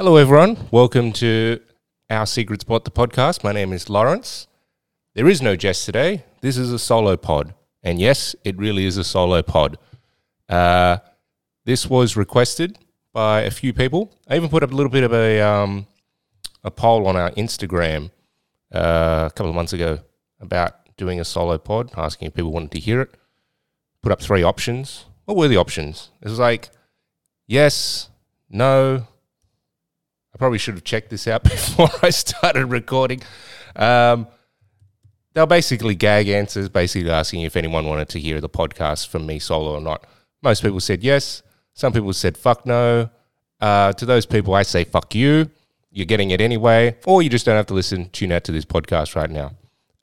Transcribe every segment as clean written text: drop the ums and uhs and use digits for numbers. Hello everyone, welcome to Our Secret Spot, the podcast. My name is Lawrence. There is no Jess today. This is a solo pod. And yes, it really is a solo pod. This was requested by a few people. I even put up a little bit of a poll on our Instagram a couple of months ago about doing a solo pod, asking if people wanted to hear it. Put up three options. What were the options? It was like, yes, no. I probably should have checked this out before I started recording. They were basically gag answers, basically asking if anyone wanted to hear the podcast from me solo or not. Most people said yes. Some people said fuck no. To those people, I say fuck you. You're getting it anyway, or you just don't have to listen. Tune out to this podcast right now.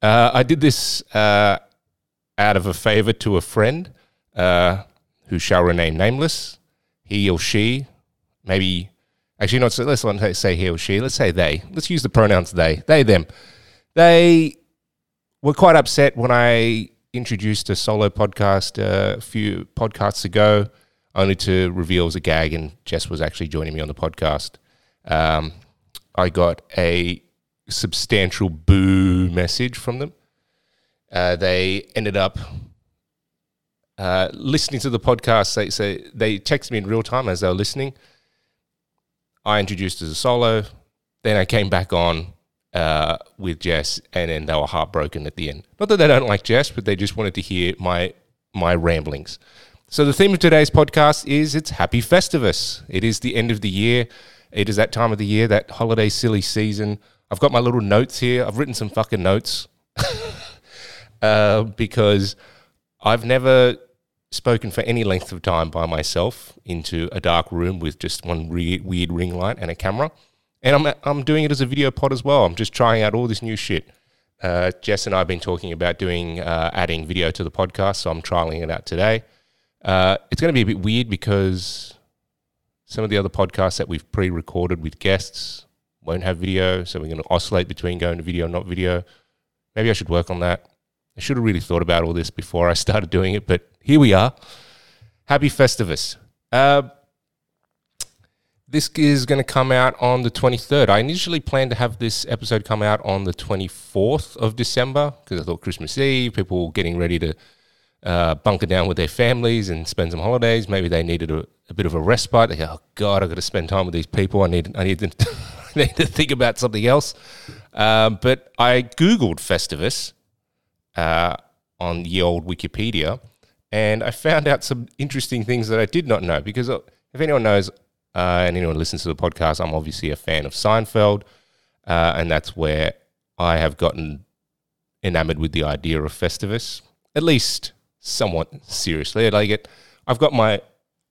I did this out of a favor to a friend who shall remain nameless. He or she, maybe... Actually, not so, let's not say he or she. Let's say they. Let's use the pronouns they, them. They were quite upset when I introduced a solo podcast a few podcasts ago, only to reveal it was a gag and Jess was actually joining me on the podcast. I got a substantial boo message from them. They ended up listening to the podcast. They texted me in real time as they were listening. I introduced as a solo, then I came back on with Jess, and then they were heartbroken at the end. Not that they don't like Jess, but they just wanted to hear my ramblings. So the theme of today's podcast is it's Happy Festivus. It is the end of the year. It is that time of the year, that holiday silly season. I've got my little notes here. I've written some fucking notes because I've never... spoken for any length of time by myself into a dark room with just one weird ring light and a camera, and I'm doing it as a video pod as well. I'm just trying out all this new shit. Jess and I have been talking about doing adding video to the podcast, so I'm trialing it out today. It's going to be a bit weird because some of the other podcasts that we've pre-recorded with guests won't have video, so we're going to oscillate between going to video and not video. Maybe I should work on that. I should have really thought about all this before I started doing it, but here we are. Happy Festivus. This is going to come out on the 23rd. I initially planned to have this episode come out on the 24th of December because I thought Christmas Eve, people getting ready to bunker down with their families and spend some holidays. Maybe they needed a bit of a respite. They go, oh, God, I've got to spend time with these people. I need to think about something else. But I Googled Festivus. On the old Wikipedia, and I found out some interesting things that I did not know, because if anyone knows and anyone listens to the podcast, I'm obviously a fan of Seinfeld, and that's where I have gotten enamored with the idea of Festivus, at least somewhat seriously. I've got my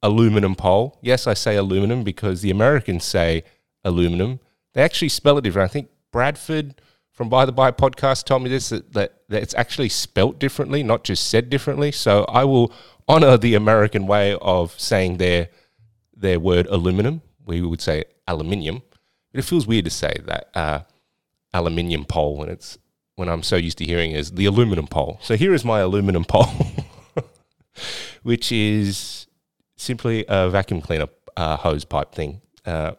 aluminum pole. Yes, I say aluminum because the Americans say aluminum. They actually spell it different. I think Bradford... from By The By podcast told me this, that it's actually spelt differently, not just said differently. So I will honour the American way of saying their word aluminum. We would say aluminium, but it feels weird to say that aluminium pole when I'm so used to hearing it as the aluminum pole. So here is my aluminum pole, which is simply a vacuum cleaner hose pipe thing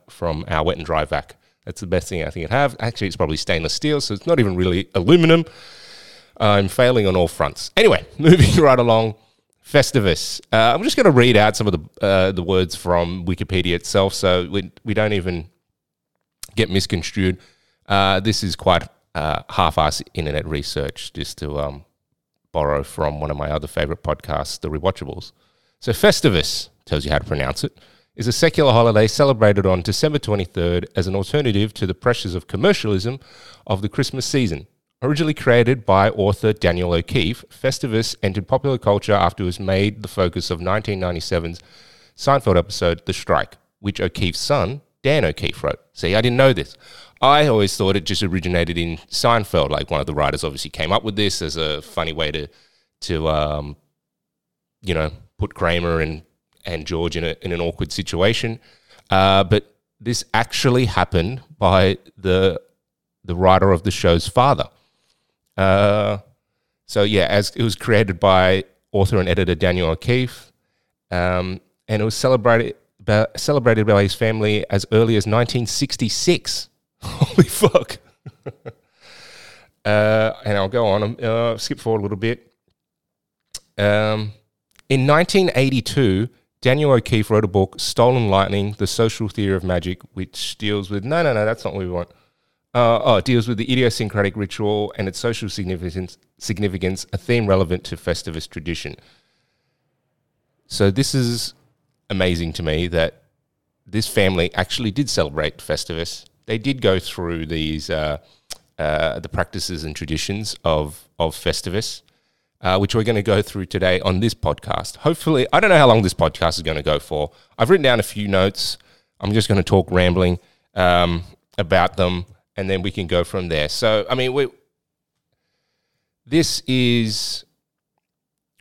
from our wet and dry vac. That's the best thing I think I'd have. Actually, it's probably stainless steel, so it's not even really aluminum. I'm failing on all fronts. Anyway, moving right along, Festivus. I'm just going to read out some of the words from Wikipedia itself, so we don't even get misconstrued. This is quite half-ass internet research, just to borrow from one of my other favourite podcasts, The Rewatchables. So Festivus tells you how to pronounce it. Is a secular holiday celebrated on December 23rd as an alternative to the pressures of commercialism of the Christmas season. Originally created by author Daniel O'Keefe, Festivus entered popular culture after it was made the focus of 1997's Seinfeld episode, The Strike, which O'Keefe's son, Dan O'Keefe, wrote. See, I didn't know this. I always thought it just originated in Seinfeld, like one of the writers obviously came up with this as a funny way to put Kramer and George in an awkward situation. But this actually happened by the writer of the show's father. As it was created by author and editor Daniel O'Keefe, and it was celebrated celebrated by his family as early as 1966. Holy fuck. And I'll go on, skip forward a little bit. In 1982, Daniel O'Keefe wrote a book, Stolen Lightning, The Social Theory of Magic, which deals with, no, that's not what we want. It deals with the idiosyncratic ritual and its social significance, a theme relevant to Festivus tradition. So this is amazing to me that this family actually did celebrate Festivus. They did go through these the practices and traditions of Festivus, which we're going to go through today on this podcast. Hopefully, I don't know how long this podcast is going to go for. I've written down a few notes. I'm just going to talk rambling about them, and then we can go from there. So, I mean, we're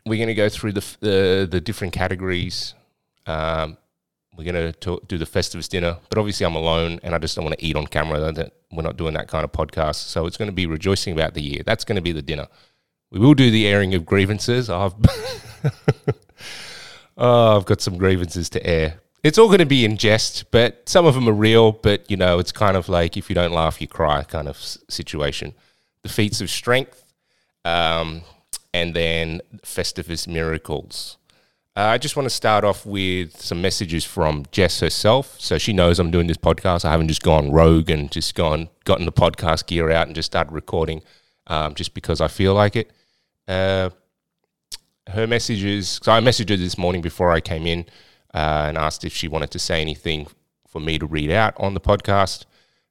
going to go through the different categories. We're going to do the Festivus dinner, but obviously I'm alone and I just don't want to eat on camera. We're not doing that kind of podcast. So it's going to be rejoicing about the year. That's going to be the dinner. We will do the airing of grievances. I've got some grievances to air. It's all going to be in jest, but some of them are real. But, you know, it's kind of like if you don't laugh, you cry kind of situation. The feats of strength and then Festivus miracles. I just want to start off with some messages from Jess herself. So she knows I'm doing this podcast. I haven't just gone rogue and just gotten the podcast gear out and just started recording just because I feel like it. Her messages, so I messaged her this morning before I came in and asked if she wanted to say anything for me to read out on the podcast.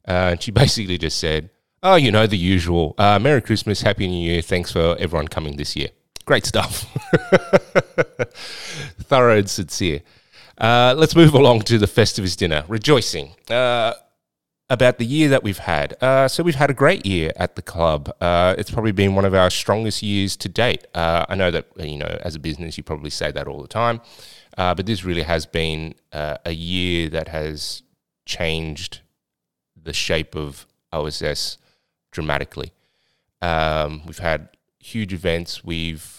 And she basically just said, oh, you know, the usual. Merry Christmas, Happy New Year. Thanks for everyone coming this year. Great stuff. Thorough and sincere. Let's move along to the Festivus dinner. Rejoicing about the year that we've had. So we've had a great year at the club. It's probably been one of our strongest years to date. I know that, you know, as a business, you probably say that all the time. But this really has been a year that has changed the shape of OSS dramatically. We've had huge events. We've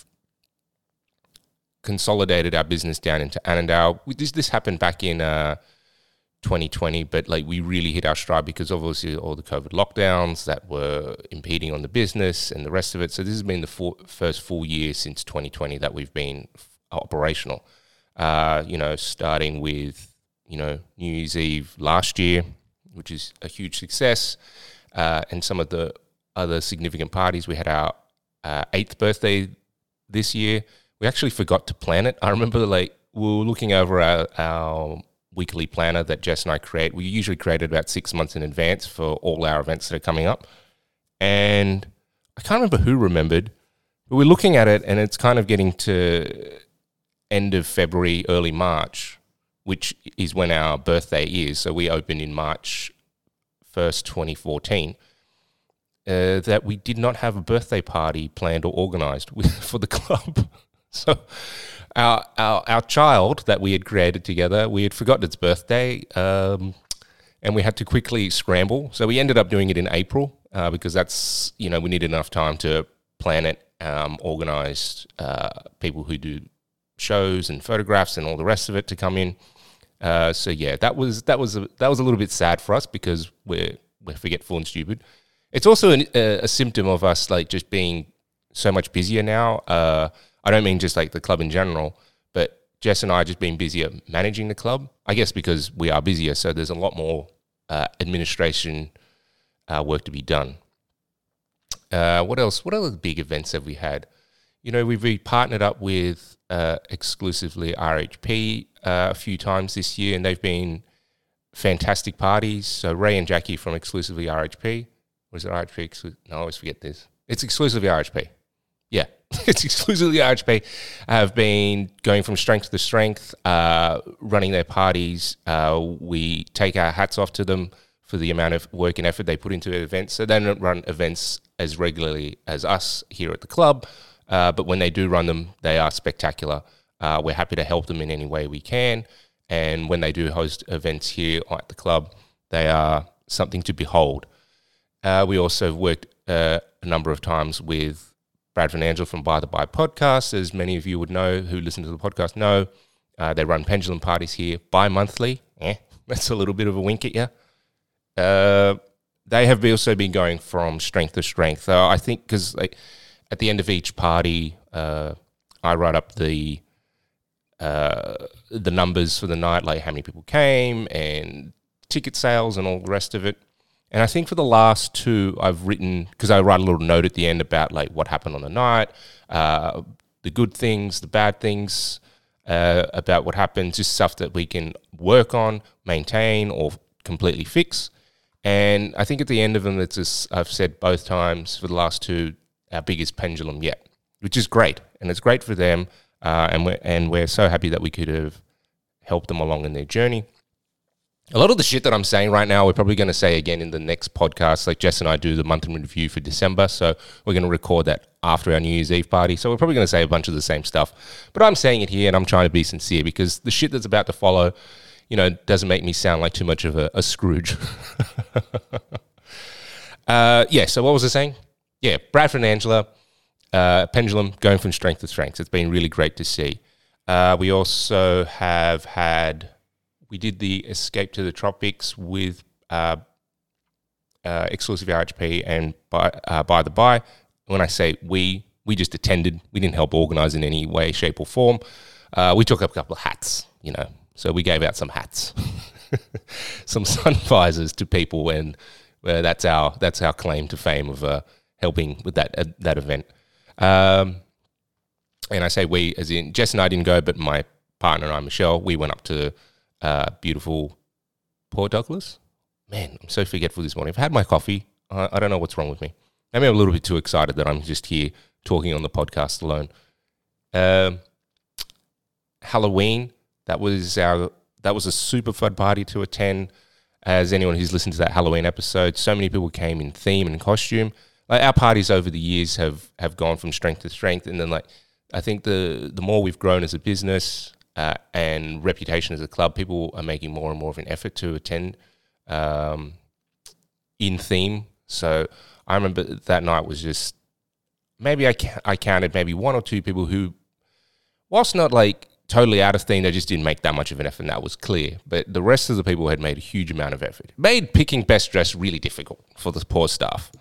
consolidated our business down into Annandale. This happened back in 2020, but like we really hit our stride because obviously all the COVID lockdowns that were impeding on the business and the rest of it. So this has been the first full year since 2020 that we've been operational. You know, starting with, you know, New Year's Eve last year, which is a huge success, and some of the other significant parties. We had our 8th birthday this year. We actually forgot to plan it. I remember we were looking over our weekly planner that Jess and I create. We usually create it about 6 months in advance for all our events that are coming up. And I can't remember who remembered, but we're looking at it and it's kind of getting to end of February, early March, which is when our birthday is. So we opened in March 1st, 2014. That we did not have a birthday party planned or organised for the club. So our child that we had created together, we had forgotten its birthday, and we had to quickly scramble. So we ended up doing it in April because that's, you know, we needed enough time to plan it, organise people who do shows and photographs and all the rest of it to come in. So yeah, that was a little bit sad for us because we're forgetful and stupid. It's also a symptom of us like just being so much busier now. I don't mean just like the club in general, but Jess and I just being busier managing the club. I guess because we are busier, so there's a lot more administration work to be done. What else? What other big events have we had? You know, we've partnered up with Exclusively RHP a few times this year, and they've been fantastic parties. So Ray and Jackie from Exclusively RHP. Was it RHP? No, I always forget this. It's Exclusively RHP. Yeah, it's Exclusively RHP. Have been going from strength to strength, running their parties. We take our hats off to them for the amount of work and effort they put into their events. So they don't run events as regularly as us here at the club, but when they do run them, they are spectacular. We're happy to help them in any way we can. And when they do host events here at the club, they are something to behold. We also worked a number of times with Brad Van Angel from By The By podcast, as many of you would know who listen to the podcast know. They run pendulum parties here bi-monthly. That's a little bit of a wink at you. They have also been going from strength to strength. I think because at the end of each party, I write up the numbers for the night, like how many people came and ticket sales and all the rest of it. And I think for the last two, I've written, because I write a little note at the end about like what happened on the night, the good things, the bad things, about what happened, just stuff that we can work on, maintain, or completely fix. And I think at the end of them, it's just, I've said both times for the last two, our biggest pendulum yet, which is great, and it's great for them. And we're so happy that we could have helped them along in their journey. A lot of the shit that I'm saying right now, we're probably going to say again in the next podcast. Like Jess and I do the month in review for December, so we're going to record that after our New Year's Eve party. So we're probably going to say a bunch of the same stuff. But I'm saying it here, and I'm trying to be sincere because the shit that's about to follow, you know, doesn't make me sound like too much of a Scrooge. So what was I saying? Yeah, Brad Van Angel, pendulum going from strength to strength. It's been really great to see. We also have had... We did the Escape to the Tropics with Exclusively RHP and By The By. When I say we just attended. We didn't help organise in any way, shape or form. We took up a couple of hats, you know. So we gave out some hats, some sun visors to people, and that's our claim to fame of helping with that event. And I say we as in Jess and I didn't go, but my partner and I, Michelle, we went up to... beautiful Port Douglas. Man, I'm so forgetful this morning. I've had my coffee. I don't know what's wrong with me. Maybe I'm a little bit too excited that I'm just here talking on the podcast alone. Halloween, that was a super fun party to attend. As anyone who's listened to that Halloween episode, so many people came in theme and costume. Like our parties over the years have gone from strength to strength, and then like I think the more we've grown as a business. And reputation as a club, people are making more and more of an effort to attend in theme. So I remember that night was just maybe I counted maybe one or two people who, whilst not like totally out of theme, they just didn't make that much of an effort, and that was clear. But the rest of the people had made a huge amount of effort. It made picking best dress really difficult for the poor staff.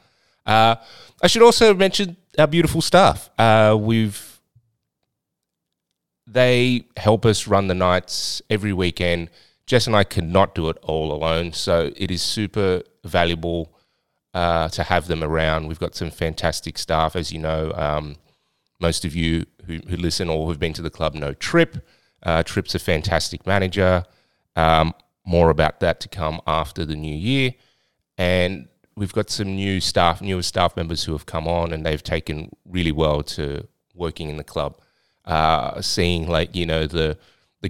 I should also mention our beautiful staff. They help us run the nights every weekend. Jess and I could not do it all alone, so it is super valuable to have them around. We've got some fantastic staff, as you know. Most of you who listen or who've been to the club know Trip. Trip's a fantastic manager. More about that to come after the new year. And we've got some newer staff members who have come on, and they've taken really well to working in the club. Seeing like, you know, the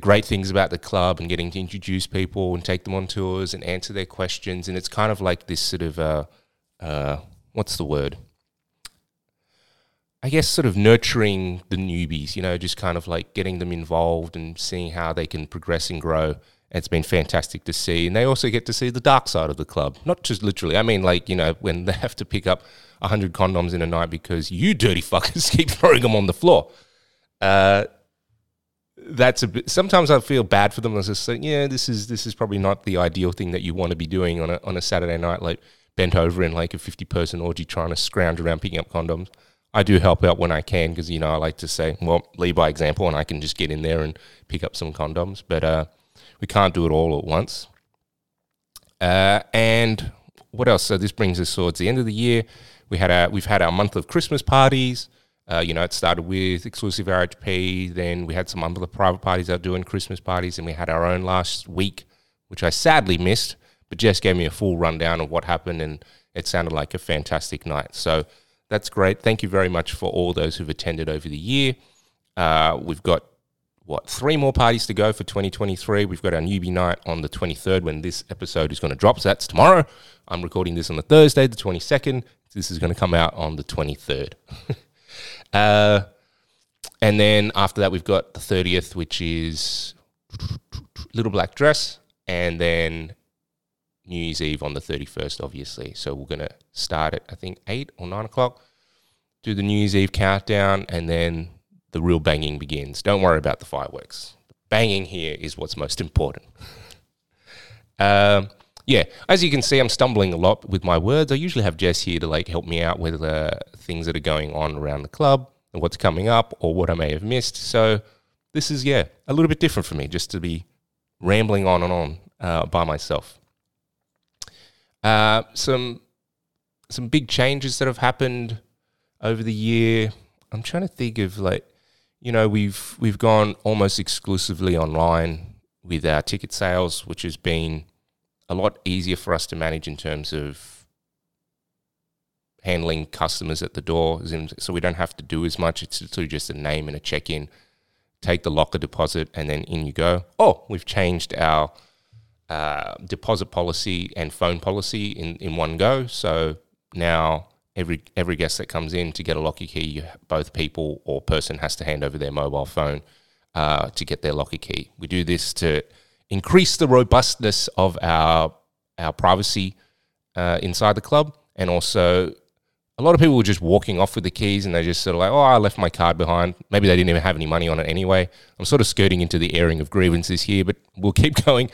great things about the club and getting to introduce people and take them on tours and answer their questions. And it's kind of like this sort of, what's the word? I guess sort of nurturing the newbies, you know, just kind of like getting them involved and seeing how they can progress and grow. And it's been fantastic to see. And they also get to see the dark side of the club, not just literally. I mean, like, you know, when they have to pick up 100 condoms in a night because you dirty fuckers keep throwing them on the floor. That's a bit, sometimes I feel bad for them. I was just like, yeah, this is probably not the ideal thing that you want to be doing on a Saturday night, like bent over in like a 50-person orgy trying to scrounge around picking up condoms. I do help out when I can because, you know, I like to say, well, lead by example, and I can just get in there and pick up some condoms. But we can't do it all at once. And what else? So this brings us towards the end of the year. We've had our month of Christmas parties. You know, it started with Exclusive RHP, then we had some other private parties out doing Christmas parties, and we had our own last week, which I sadly missed, but Jess gave me a full rundown of what happened, and it sounded like a fantastic night. So that's great. Thank you very much for all those who've attended over the year. We've got, 3 more parties to go for 2023. We've got our newbie night on the 23rd when this episode is going to drop, so that's tomorrow. I'm recording this on the Thursday, the 22nd. This is going to come out on the 23rd. And then after that, we've got the 30th, which is Little Black Dress, and then New Year's Eve on the 31st, obviously. So we're going to start at, I think, 8 or 9 o'clock, do the New Year's Eve countdown, and then the real banging begins. Don't worry about the fireworks. The banging here is what's most important. Yeah, as you can see, I'm stumbling a lot with my words. I usually have Jess here to like help me out with things that are going on around the club and what's coming up or what I may have missed. So this is, yeah, a little bit different for me just to be rambling on and on by myself. Some big changes that have happened over the year. I'm trying to think of like, you know, we've gone almost exclusively online with our ticket sales, which has been a lot easier for us to manage in terms of handling customers at the door. So we don't have to do as much. It's literally just a name and a check-in, take the locker deposit, and then in you go. Oh, we've changed our deposit policy and phone policy in one go. So now every guest that comes in to get a locker key, both people or person has to hand over their mobile phone to get their locker key. We do this to increase the robustness of our privacy inside the club, and also a lot of people were just walking off with the keys and they just sort of like, oh, I left my card behind. Maybe they didn't even have any money on it anyway. I'm sort of skirting into the airing of grievances here, but we'll keep going.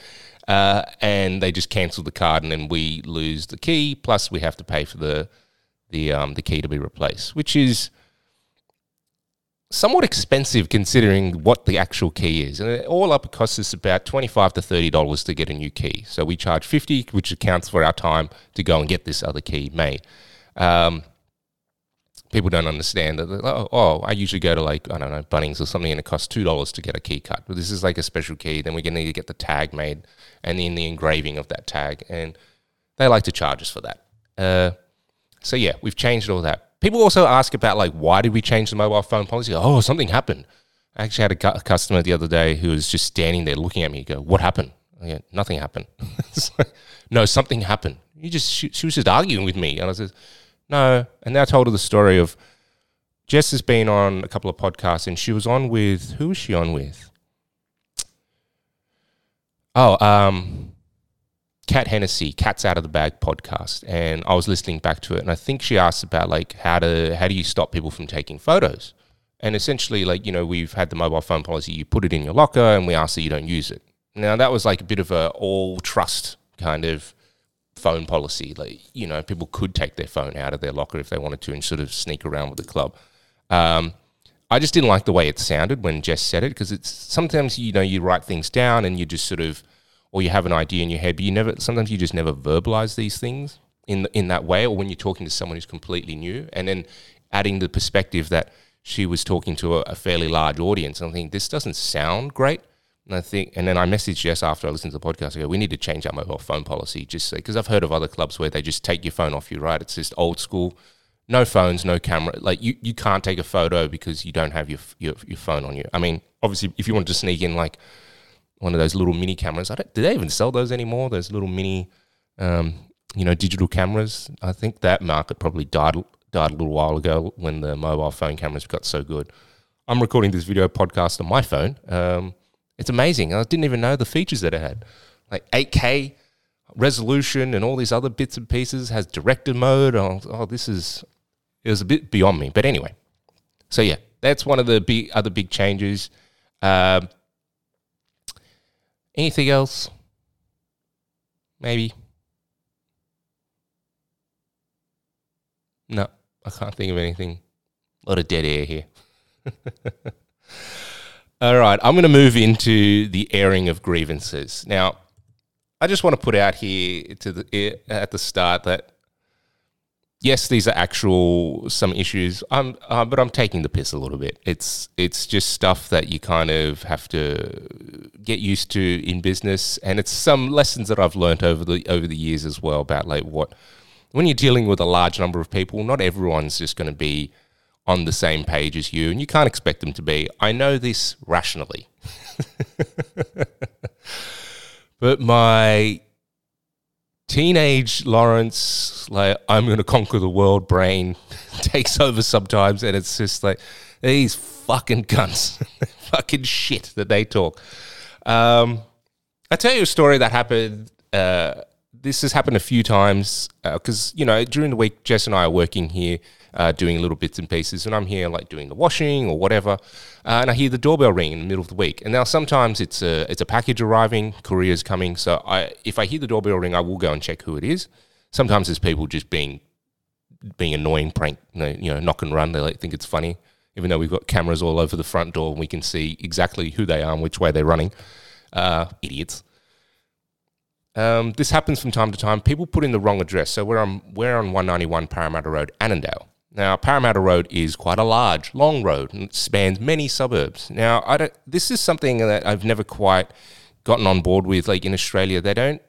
And they just cancel the card and then we lose the key, plus we have to pay for the key to be replaced, which is somewhat expensive considering what the actual key is. And all up, it costs us about $25 to $30 to get a new key. So we charge $50, which accounts for our time to go and get this other key made. People don't understand that. I usually go to like, I don't know, Bunnings or something, and it costs $2 to get a key cut. But this is like a special key. Then we're going to need to get the tag made and then the engraving of that tag. And they like to charge us for that. So yeah, we've changed all that. People also ask about like, why did we change the mobile phone policy? Oh, something happened. I actually had a customer the other day who was just standing there looking at me. Go, what happened? Yeah, nothing happened. It's like, no, something happened. She was just arguing with me, and I said, no. And now I told her the story of Jess has been on a couple of podcasts, and she was on with, who was she on with? Kat Hennessy, Cat's Out of the Bag podcast, and I was listening back to it, and I think she asked about like how do you stop people from taking photos? And essentially, like, you know, we've had the mobile phone policy, you put it in your locker, and we ask that you don't use it. Now that was like a bit of a all trust kind of phone policy, like, you know, people could take their phone out of their locker if they wanted to and sort of sneak around with the club. I just didn't like the way it sounded when Jess said it, because it's sometimes, you know, you write things down and you just sort of, or you have an idea in your head, but sometimes you just never verbalize these things in that way, or when you're talking to someone who's completely new. And then adding the perspective that she was talking to a fairly large audience, and I think this doesn't sound great. And then I messaged Jess after I listened to the podcast, I go, we need to change our mobile phone policy, just because I've heard of other clubs where they just take your phone off you, right? It's just old school, no phones, no camera. Like you can't take a photo because you don't have your phone on you. I mean, obviously, if you wanted to sneak in like one of those little mini cameras. Do they even sell those anymore? Those little mini, digital cameras. I think that market probably died a little while ago when the mobile phone cameras got so good. I'm recording this video podcast on my phone. It's amazing. I didn't even know the features that it had, like 8K resolution and all these other bits and pieces. Has director mode. It was a bit beyond me. But anyway, so yeah, that's one of the other big changes. Anything else? Maybe. No, I can't think of anything. A lot of dead air here. All right, I'm going to move into the airing of grievances. Now, I just want to put out here at the start that, yes, these are some issues, but I'm taking the piss a little bit. It's just stuff that you kind of have to get used to in business, and it's some lessons that I've learned over the years as well about like when you're dealing with a large number of people, not everyone's just going to be on the same page as you, and you can't expect them to be. I know this rationally. But my teenage Lawrence, like, I'm going to conquer the world brain takes over sometimes, and it's just like, these fucking cunts, fucking shit that they talk. I tell you a story that happened this has happened a few times because, you know, during the week, Jess and I are working here doing little bits and pieces, and I'm here like doing the washing or whatever, and I hear the doorbell ring in the middle of the week. And now sometimes it's a package arriving, courier's coming, so if I hear the doorbell ring, I will go and check who it is. Sometimes there's people just being annoying, prank, you know, knock and run. They like think it's funny, even though we've got cameras all over the front door and we can see exactly who they are and which way they're running. Idiots. This happens from time to time. People put in the wrong address. So we're on 191 Parramatta Road, Annandale. Now, Parramatta Road is quite a large, long road and it spans many suburbs. Now, this is something that I've never quite gotten on board with. Like in Australia, the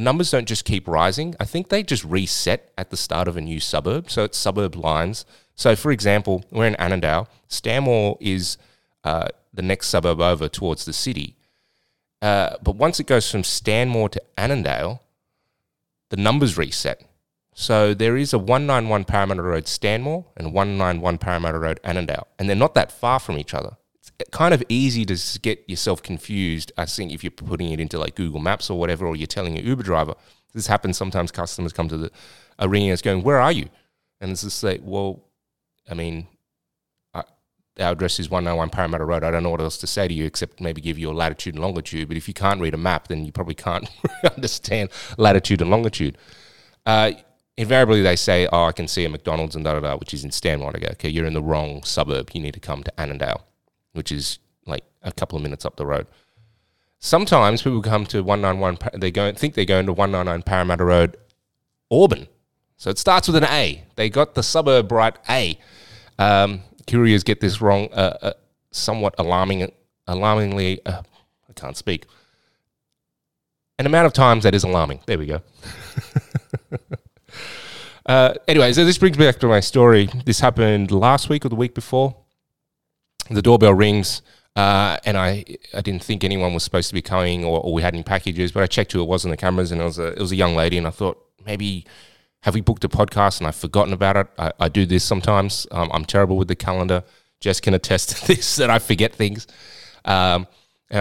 numbers don't just keep rising. I think they just reset at the start of a new suburb. So it's suburb lines. So, for example, we're in Annandale. Stanmore is the next suburb over towards the city. But once it goes from Stanmore to Annandale, the numbers reset. So there is a 191 Parramatta Road Stanmore and 191 Parramatta Road Annandale, and they're not that far from each other. It's kind of easy to get yourself confused, I think, if you're putting it into like Google Maps or whatever, or you're telling your Uber driver. This happens sometimes. Customers come to a ringing and it's going, "Where are you?" And it's just like, well, I mean, our address is 191 Parramatta Road. I don't know what else to say to you except maybe give you a latitude and longitude. But if you can't read a map, then you probably can't understand latitude and longitude. Invariably, they say, "Oh, I can see a McDonald's and da da da," which is in Stanmore. I go, "Okay, you're in the wrong suburb. You need to come to Annandale," which is like a couple of minutes up the road. Sometimes people come to 191. They go think they're going to 199 Parramatta Road, Auburn. So it starts with an A. They got the suburb right, A. Couriers get this wrong, somewhat alarmingly. I can't speak. An amount of times that is alarming. There we go. Anyway, so this brings me back to my story. This happened last week or the week before. The doorbell rings, and I didn't think anyone was supposed to be coming or we had any packages, but I checked who it was on the cameras, and it was a young lady, and I thought, maybe, have we booked a podcast and I've forgotten about it? I do this sometimes. I'm terrible with the calendar. Jess can attest to this, that I forget things. And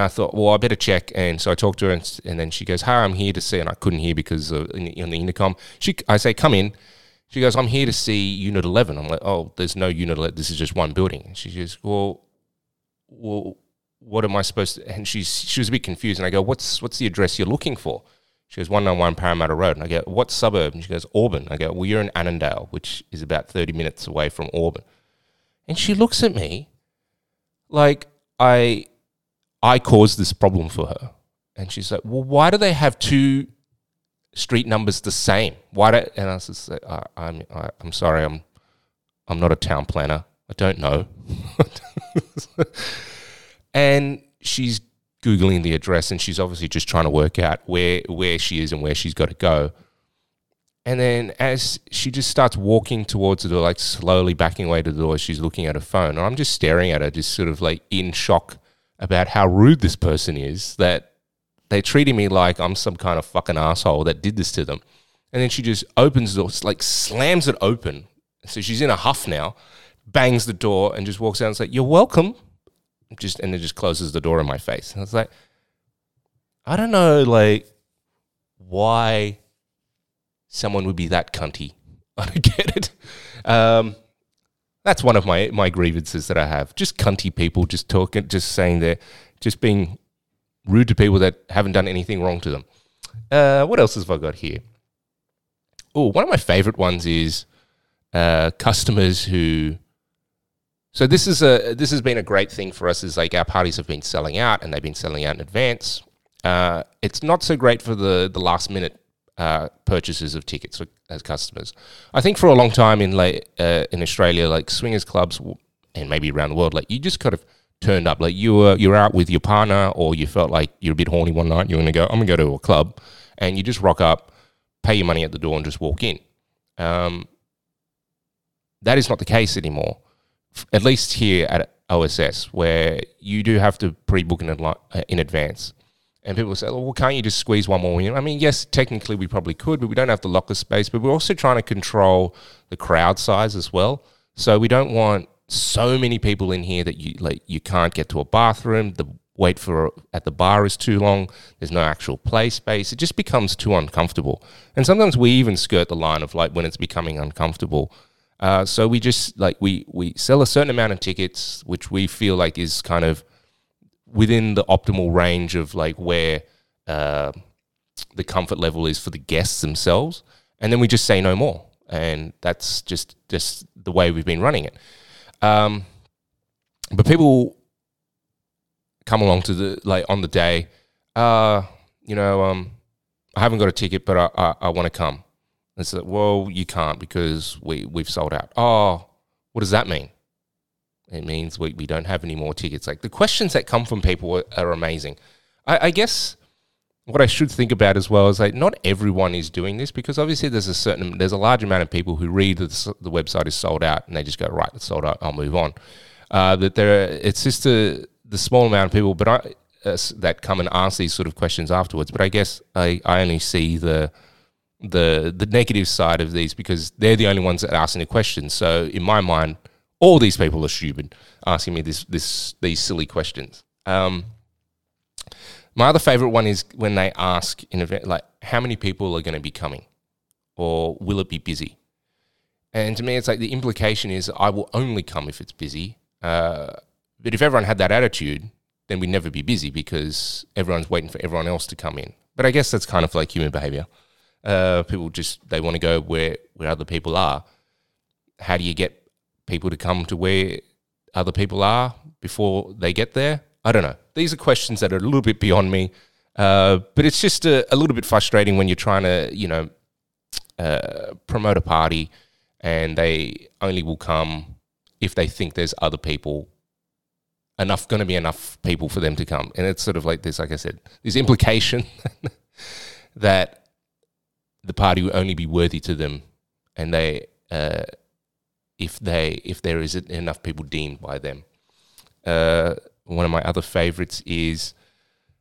I thought, well, I better check. And so I talked to her, and then she goes, "Hi, I'm here to see," and I couldn't hear because on the intercom. I say, "Come in." She goes, "I'm here to see Unit 11. I'm like, "Oh, there's no Unit 11. This is just one building." And she goes, well, what am I supposed to? And she was a bit confused. And I go, what's the address you're looking for? She goes, 191 Parramatta Road. And I go, "What suburb?" And she goes, "Auburn." I go, "Well, you're in Annandale, which is about 30 minutes away from Auburn." And she looks at me like I caused this problem for her. And she's like, "Well, why do they have two street numbers the same? Why do?" And I was just like, I'm sorry, I'm not a town planner. I don't know. And she's Googling the address, and she's obviously just trying to work out where she is and where she's got to go. And then as she just starts walking towards the door, like slowly backing away to the door, she's looking at her phone. And I'm just staring at her, just sort of like in shock about how rude this person is, that they're treating me like I'm some kind of fucking asshole that did this to them. And then she just opens the door, like slams it open. So she's in a huff now, bangs the door and just walks out and is like, "You're welcome." And then just closes the door in my face. And I was like, I don't know, like, why someone would be that cunty. I don't get it. That's one of my grievances that I have. Just cunty people, just talking, just saying they're just being rude to people that haven't done anything wrong to them. What else have I got here? Oh, one of my favorite ones is customers who... So this has been a great thing for us, is like our parties have been selling out, and they've been selling out in advance. It's not so great for the last minute purchases of tickets as customers. I think for a long time in Australia, like swingers clubs and maybe around the world, like you just kind of turned up, like you're out with your partner, or you felt like you're a bit horny one night. You're gonna go, "I'm gonna go to a club," and you just rock up, pay your money at the door, and just walk in. That is not the case anymore. At least here at OSS, where you do have to pre-book in advance. And people say, "Well, can't you just squeeze one more in?" I mean, yes, technically we probably could, but we don't have the locker space. But we're also trying to control the crowd size as well. So we don't want so many people in here that you can't get to a bathroom. The wait for at the bar is too long, there's no actual play space, it just becomes too uncomfortable. And sometimes we even skirt the line of like when it's becoming uncomfortable. So we just like we sell a certain amount of tickets, which we feel like is kind of within the optimal range of like where the comfort level is for the guests themselves. And then we just say no more. And that's just the way we've been running it. But people come along to the like on the day, I haven't got a ticket, but I want to come. And so, well, you can't because we've sold out. Oh, what does that mean? It means we don't have any more tickets. Like the questions that come from people are amazing. I guess what I should think about as well is like not everyone is doing this because obviously there's a large amount of people who read that the website is sold out and they just go, right, it's sold out, I'll move on. It's just the small amount of people, but that come and ask these sort of questions afterwards. But I guess I only see the negative side of these because they're the only ones that are asking the questions. So in my mind, all these people are stupid asking me these silly questions. My other favorite one is when they ask in event like how many people are going to be coming, or will it be busy? And to me, it's like the implication is I will only come if it's busy. But if everyone had that attitude, then we'd never be busy because everyone's waiting for everyone else to come in. But I guess that's kind of like human behavior. People just they want to go where other people are. How do you get people to come to where other people are before they get there? I don't know. These are questions that are a little bit beyond me, but it's just a little bit frustrating when you're trying to, promote a party and they only will come if they think there's other people, enough people for them to come. And it's sort of like this, like I said, this implication that the party will only be worthy to them and they... If there isn't enough people deemed by them. One of my other favorites is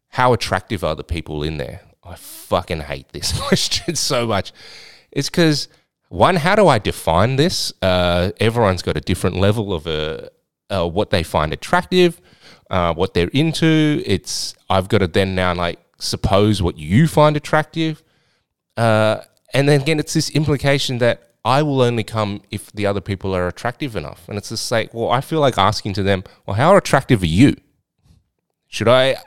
how attractive are the people in there? I fucking hate this question so much. It's because, one, how do I define this? Everyone's got a different level of what they find attractive, what they're into. I've got to then now like suppose what you find attractive. And then again, it's this implication that I will only come if the other people are attractive enough. And it's just like, well, I feel like asking to them, well, how attractive are you? How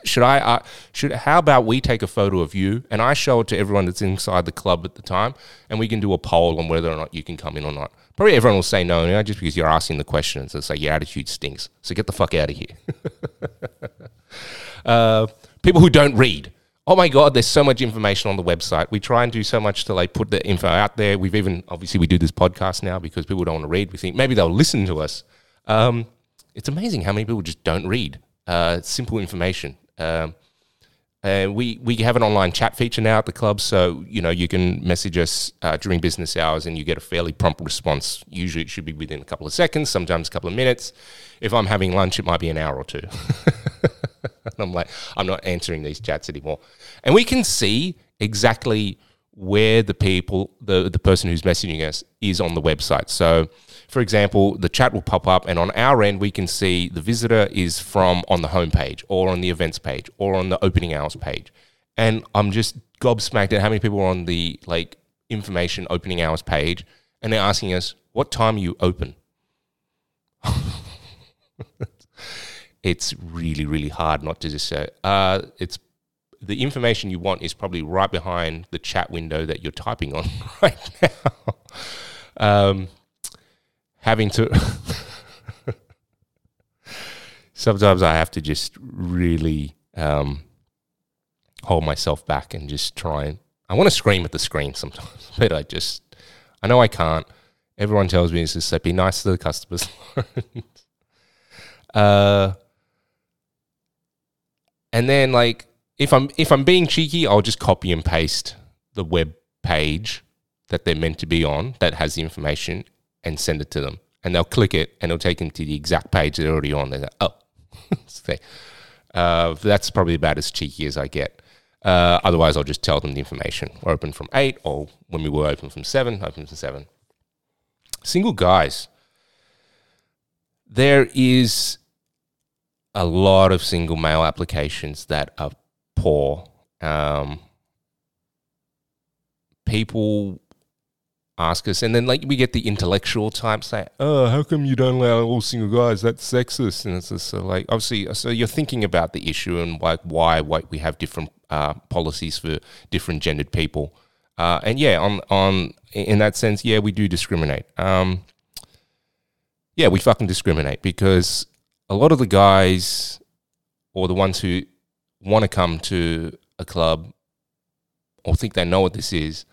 about we take a photo of you and I show it to everyone that's inside the club at the time and we can do a poll on whether or not you can come in or not. Probably everyone will say no, just because you're asking the questions. So it's like, your attitude stinks. So get the fuck out of here. People who don't read. Oh my God, there's so much information on the website. We try and do so much to like put the info out there. We do this podcast now because people don't want to read. We think maybe they'll listen to us. It's amazing how many people just don't read. Simple information. And we have an online chat feature now at the club. So, you can message us during business hours and you get a fairly prompt response. Usually it should be within a couple of seconds, sometimes a couple of minutes. If I'm having lunch, it might be an hour or two. And I'm like, I'm not answering these chats anymore. And we can see exactly where the people, the person who's messaging us is on the website. So, for example, the chat will pop up and on our end, we can see the visitor is from on the homepage or on the events page or on the opening hours page. And I'm just gobsmacked at how many people are on the like information opening hours page and they're asking us, what time are you open? It's really, really hard not to just say, it's the information you want is probably right behind the chat window that you're typing on right now. Sometimes I have to just really hold myself back and just I want to scream at the screen sometimes, but I know I can't. Everyone tells me it's just like, be nice to the customers. And then, like, if I'm being cheeky, I'll just copy and paste the web page that they're meant to be on that has the information and send it to them. And they'll click it and it'll take them to the exact page they're already on. They're like, oh, that's probably about as cheeky as I get. Otherwise, I'll just tell them the information. We're open from 8, or when we were open from 7, open from 7. Single guys. There is a lot of single male applications that are poor. People ask us, and then like we get the intellectual types say, "Oh, how come you don't allow all single guys? That's sexist." And it's just so like, obviously, so you're thinking about the issue and like why we have different policies for different gendered people. And yeah, on in that sense, yeah, we do discriminate. Yeah, we fucking discriminate because a lot of the guys or the ones who want to come to a club or think they know what this is,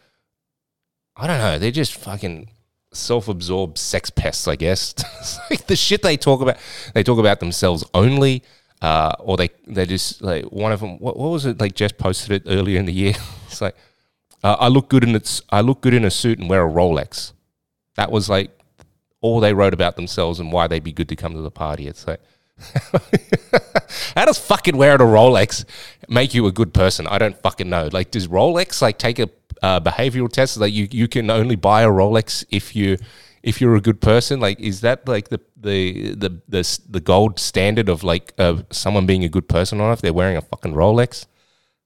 I don't know, they're just fucking self-absorbed sex pests, I guess. It's like the shit they talk about themselves only, or they just, like, one of them, what was it, like, Jess posted it earlier in the year. It's like, I look good in a suit and wear a Rolex. That was, like, all they wrote about themselves and why they'd be good to come to the party. It's like, how does fucking wearing a Rolex make you a good person? I don't fucking know. Like, does Rolex like take a behavioral test? Like, you can only buy a Rolex if you're a good person. Like, is that like the gold standard of like of someone being a good person or not if they're wearing a fucking Rolex?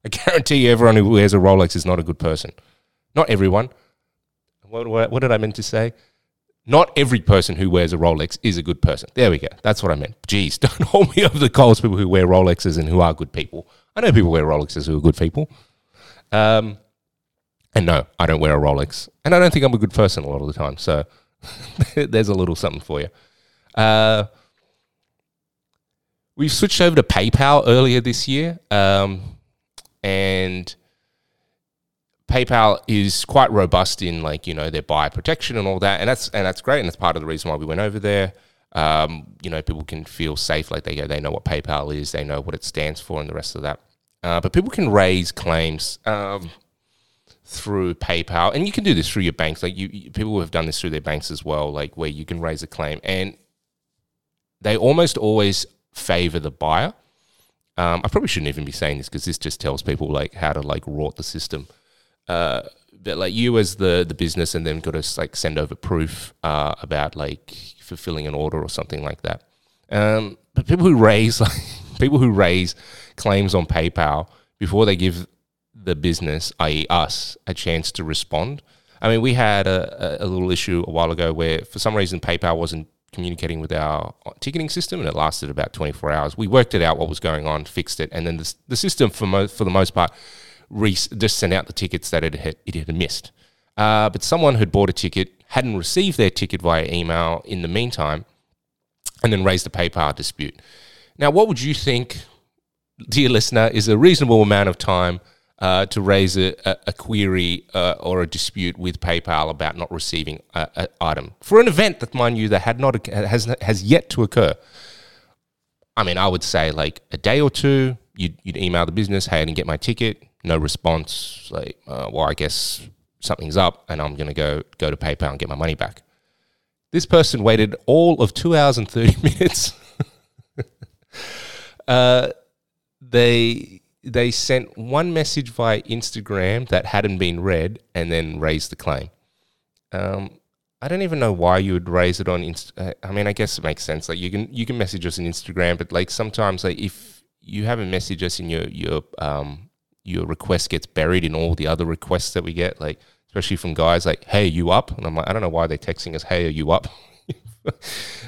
I guarantee you, everyone who wears a Rolex is not a good person. Not everyone. What did I mean to say? Not every person who wears a Rolex is a good person. There we go. That's what I meant. Jeez, don't hold me over the coals, people who wear Rolexes and who are good people. I know people wear Rolexes who are good people. And no, I don't wear a Rolex. And I don't think I'm a good person a lot of the time. So there's a little something for you. We switched over to PayPal earlier this year. And PayPal is quite robust in, like, you know, their buyer protection and all that, and that's great, and that's part of the reason why we went over there. You know, people can feel safe, like they know what PayPal is, they know what it stands for, and the rest of that. But people can raise claims through PayPal, and you can do this through your banks. Like people have done this through their banks as well, like where you can raise a claim, and they almost always favor the buyer. I probably shouldn't even be saying this because this just tells people like how to like rort the system. That like you as the business, and then got to like send over proof about like fulfilling an order or something like that. But people who raise claims on PayPal before they give the business, i.e. us, a chance to respond. I mean, we had a little issue a while ago where for some reason PayPal wasn't communicating with our ticketing system, and it lasted about 24 hours. We worked it out what was going on, fixed it, and then the system for the most part just sent out the tickets that it had missed. But someone who'd bought a ticket hadn't received their ticket via email in the meantime, and then raised a PayPal dispute. Now, what would you think, dear listener, is a reasonable amount of time to raise a query or a dispute with PayPal about not receiving an item for an event that, mind you, that has yet to occur? I mean, I would say like a day or two. You'd email the business, "Hey, I didn't get my ticket." No response. Like, well, I guess something's up, and I'm going to go to PayPal and get my money back. This person waited all of 2 hours and 30 minutes. They sent one message via Instagram that hadn't been read, and then raised the claim. I don't even know why you would raise it on Instagram. I mean, I guess it makes sense. Like, you can message us on Instagram, but like sometimes, like if you haven't messaged us in your request gets buried in all the other requests that we get, like especially from guys like, "Hey, are you up?" And I'm like, I don't know why they're texting us, "Hey, are you up?"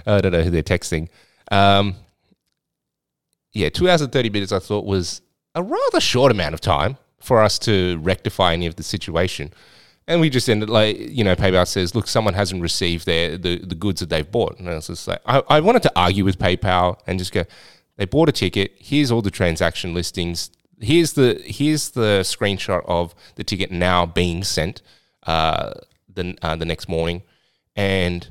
I don't know who they're texting. 2 hours and 30 minutes I thought was a rather short amount of time for us to rectify any of the situation. And we just ended like, you know, PayPal says, "Look, someone hasn't received the goods that they've bought." And I was just like, I wanted to argue with PayPal and just go, "They bought a ticket, here's all the transaction listings, Here's the screenshot of the ticket now being sent the next morning, and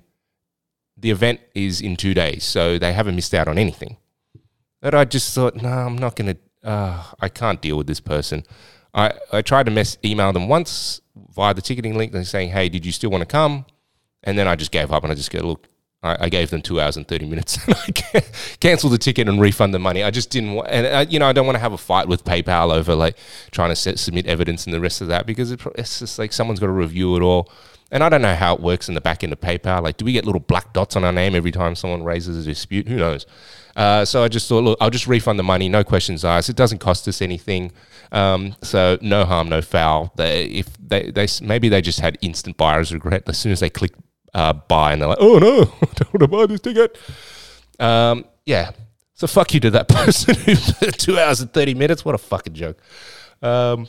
the event is in 2 days, so they haven't missed out on anything." But I just thought, no, I'm not going to. I can't deal with this person. I tried to email them once via the ticketing link, and saying, "Hey, did you still want to come?" And then I just gave up, and I just go, "Look, I gave them 2 hours and 30 minutes and I canceled the ticket and refund the money." I just didn't want, and I don't want to have a fight with PayPal over like trying to submit evidence and the rest of that, because it's just like someone's got to review it all. And I don't know how it works in the back end of PayPal. Like, do we get little black dots on our name every time someone raises a dispute? Who knows? So I just thought, look, I'll just refund the money, no questions asked. It doesn't cost us anything. So no harm, no foul. Maybe they just had instant buyer's regret as soon as they clicked buy, and they're like, oh no, I don't want to buy this ticket. Yeah. So fuck you to that person who 2 hours and 30 minutes. What a fucking joke. What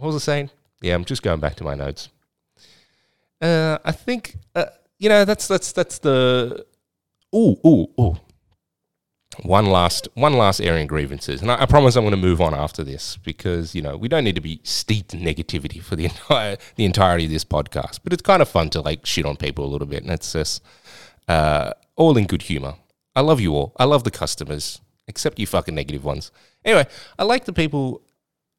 was I saying? Yeah, I'm just going back to my notes. I think that's the one last area in grievances, and I promise I'm going to move on after this because we don't need to be steeped in negativity for the entirety of this podcast. But it's kind of fun to like shit on people a little bit, and it's just all in good humor. I love you all. I love the customers. Except you fucking negative ones. Anyway, I like the people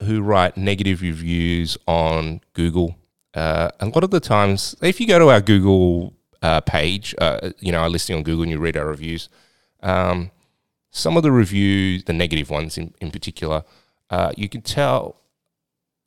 who write negative reviews on Google. A lot of the times, if you go to our Google page, our listing on Google, and you read our reviews, some of the reviews, the negative ones in particular, you can tell,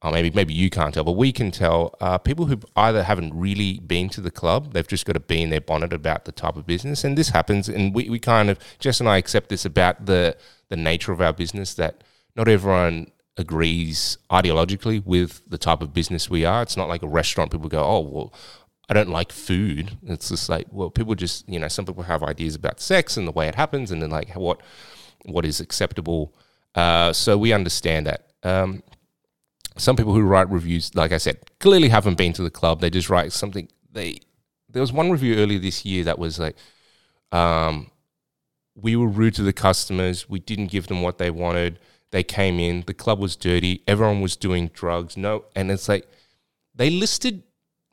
or maybe you can't tell, but we can tell people who either haven't really been to the club, they've just got a bee in their bonnet about the type of business, and this happens, and we kind of, Jess and I accept this about the nature of our business, that not everyone agrees ideologically with the type of business we are. It's not like a restaurant, people go, oh, well, I don't like food. It's just like, well, people just, some people have ideas about sex and the way it happens, and then like what is acceptable. So we understand that. Some people who write reviews, like I said, clearly haven't been to the club. They just write something. There was one review earlier this year that was like, we were rude to the customers. We didn't give them what they wanted. They came in. The club was dirty. Everyone was doing drugs. No, and it's like they listed,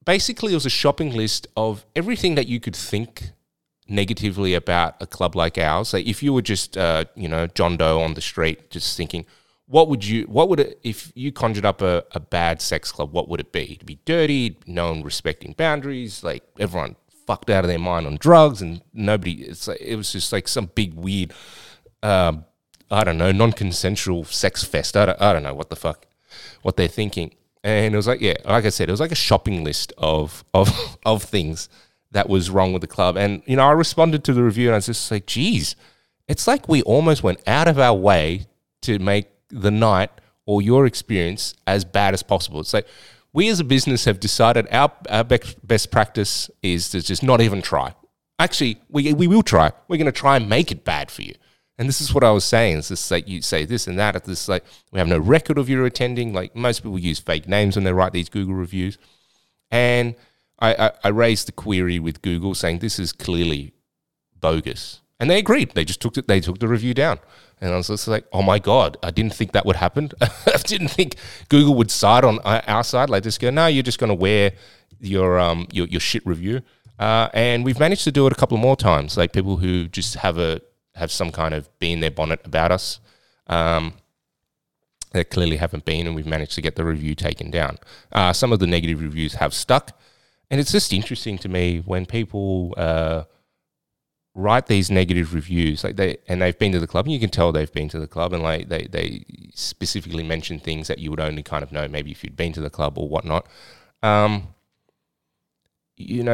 basically it was a shopping list of everything that you could think negatively about a club like ours. Like if you were just, John Doe on the street just thinking, if you conjured up a bad sex club, what would it be? It'd be dirty, no one respecting boundaries, like everyone fucked out of their mind on drugs and nobody, it's like, it was just like some big weird, non-consensual sex fest. I don't know what they're thinking. And it was like, yeah, like I said, it was like a shopping list of things that was wrong with the club. And, I responded to the review and I was just like, geez, it's like we almost went out of our way to make the night or your experience as bad as possible. It's like we as a business have decided our best practice is to just not even try. Actually, we will try. We're going to try and make it bad for you. And this is what I was saying. It's just like you say this and that. It's just like we have no record of you attending. Like most people use fake names when they write these Google reviews. And I raised the query with Google saying this is clearly bogus. And they agreed. They just took the review down. And I was just like, oh, my God, I didn't think that would happen. I didn't think Google would side on our side. Like, just go, no, you're just going to wear your shit review. And we've managed to do it a couple more times, like people who just have some kind of bee in their bonnet about us. They clearly haven't been, and we've managed to get the review taken down. Some of the negative reviews have stuck. And it's just interesting to me when people write these negative reviews, like they've been to the club, and you can tell they've been to the club, and like they specifically mention things that you would only kind of know maybe if you'd been to the club or whatnot. They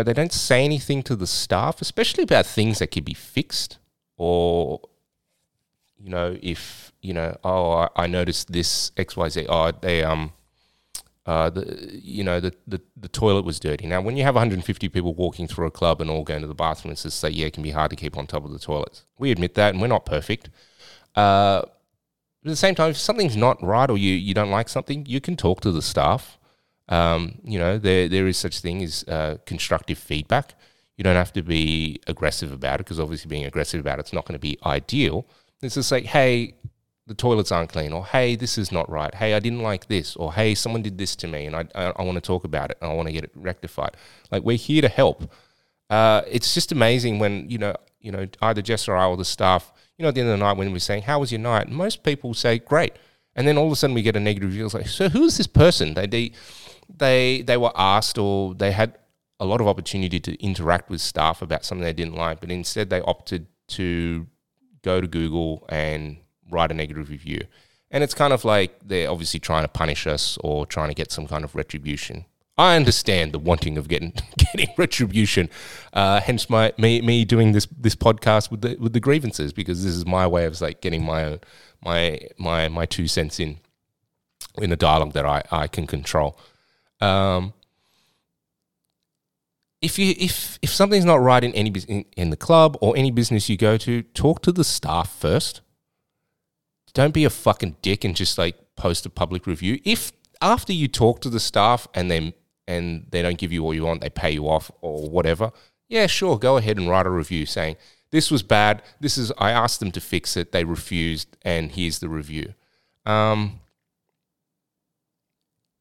don't say anything to the staff, especially about things that could be fixed, or if I noticed this XYZ. The toilet was dirty. Now, when you have 150 people walking through a club and all going to the bathroom, it's just like, yeah, it can be hard to keep on top of the toilets. We admit that, and we're not perfect. But at the same time, if something's not right or you don't like something, you can talk to the staff. There is such thing as constructive feedback. You don't have to be aggressive about it, because obviously being aggressive about it's not going to be ideal. It's just like, hey, the toilets aren't clean, or hey, this is not right, hey, I didn't like this, or hey, someone did this to me, and I want to talk about it, and I want to get it rectified. Like, we're here to help. It's just amazing when, either Jess or I or the staff, at the end of the night when we're saying, how was your night? Most people say, great. And then all of a sudden we get a negative review. It's like, so who is this person? They were asked, or they had a lot of opportunity to interact with staff about something they didn't like, but instead they opted to go to Google and write a negative review. And it's kind of like they're obviously trying to punish us or trying to get some kind of retribution. I understand the wanting of getting retribution, hence me doing this podcast with the grievances, because this is my way of like getting my 2 cents in a dialogue that I can control. If something's not right in any in the club or any business you go to, talk to the staff first. Don't be a fucking dick and just like post a public review. If after you talk to the staff and they don't give you all you want, they pay you off or whatever, yeah, sure, go ahead and write a review saying, this was bad, I asked them to fix it, they refused, and here's the review.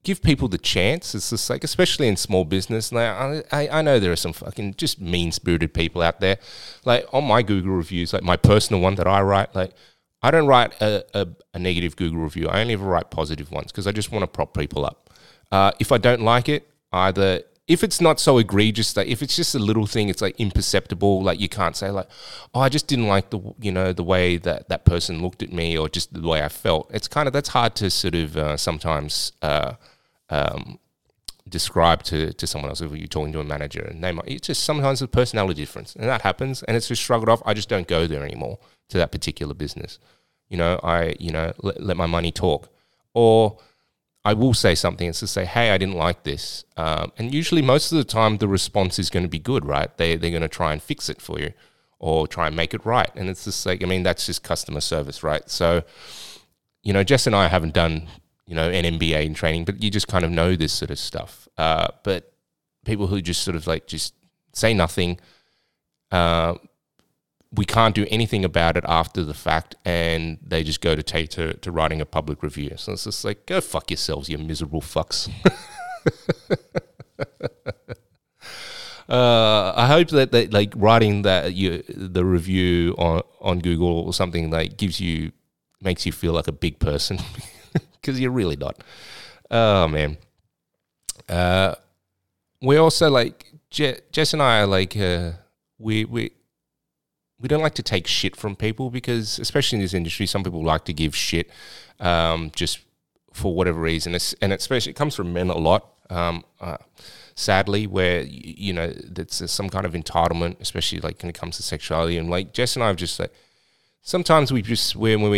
Give people the chance. It's just like, especially in small business, now, I know there are some fucking just mean-spirited people out there. Like, on my Google reviews, like my personal one that I write, like, I don't write a negative Google review. I only ever write positive ones because I just want to prop people up. If I don't like it, either if it's not so egregious, like if it's just a little thing, it's like imperceptible. Like you can't say like, oh, I just didn't like the way that person looked at me or just the way I felt. It's kind of, that's hard to sort of sometimes describe to someone else if you're talking to a manager, and they might, it's just sometimes a personality difference, and that happens, and it's just shrugged off. I just don't go there anymore to that particular business. You know, let my money talk. Or I will say something. It's to say, hey, I didn't like this. And usually most of the time the response is going to be good, right? They're going to try and fix it for you or try and make it right. And it's just like, I mean, that's just customer service, right? So, you know, Jess and I haven't done, you know, an MBA in training, but you just kind of know this sort of stuff. But people who just sort of like just say nothing, we can't do anything about it after the fact, and they just go to writing a public review. So it's just like, go fuck yourselves, you miserable fucks. I hope that they, like writing the review on Google or something like makes you feel like a big person, because you're really not. Oh man. We also like Jess and I are like we don't like to take shit from people, because especially in this industry, some people like to give shit just for whatever reason. And especially it comes from men a lot, sadly, where, you know, that's some kind of entitlement, especially like when it comes to sexuality. And like Jess and I have just like, sometimes when we're we're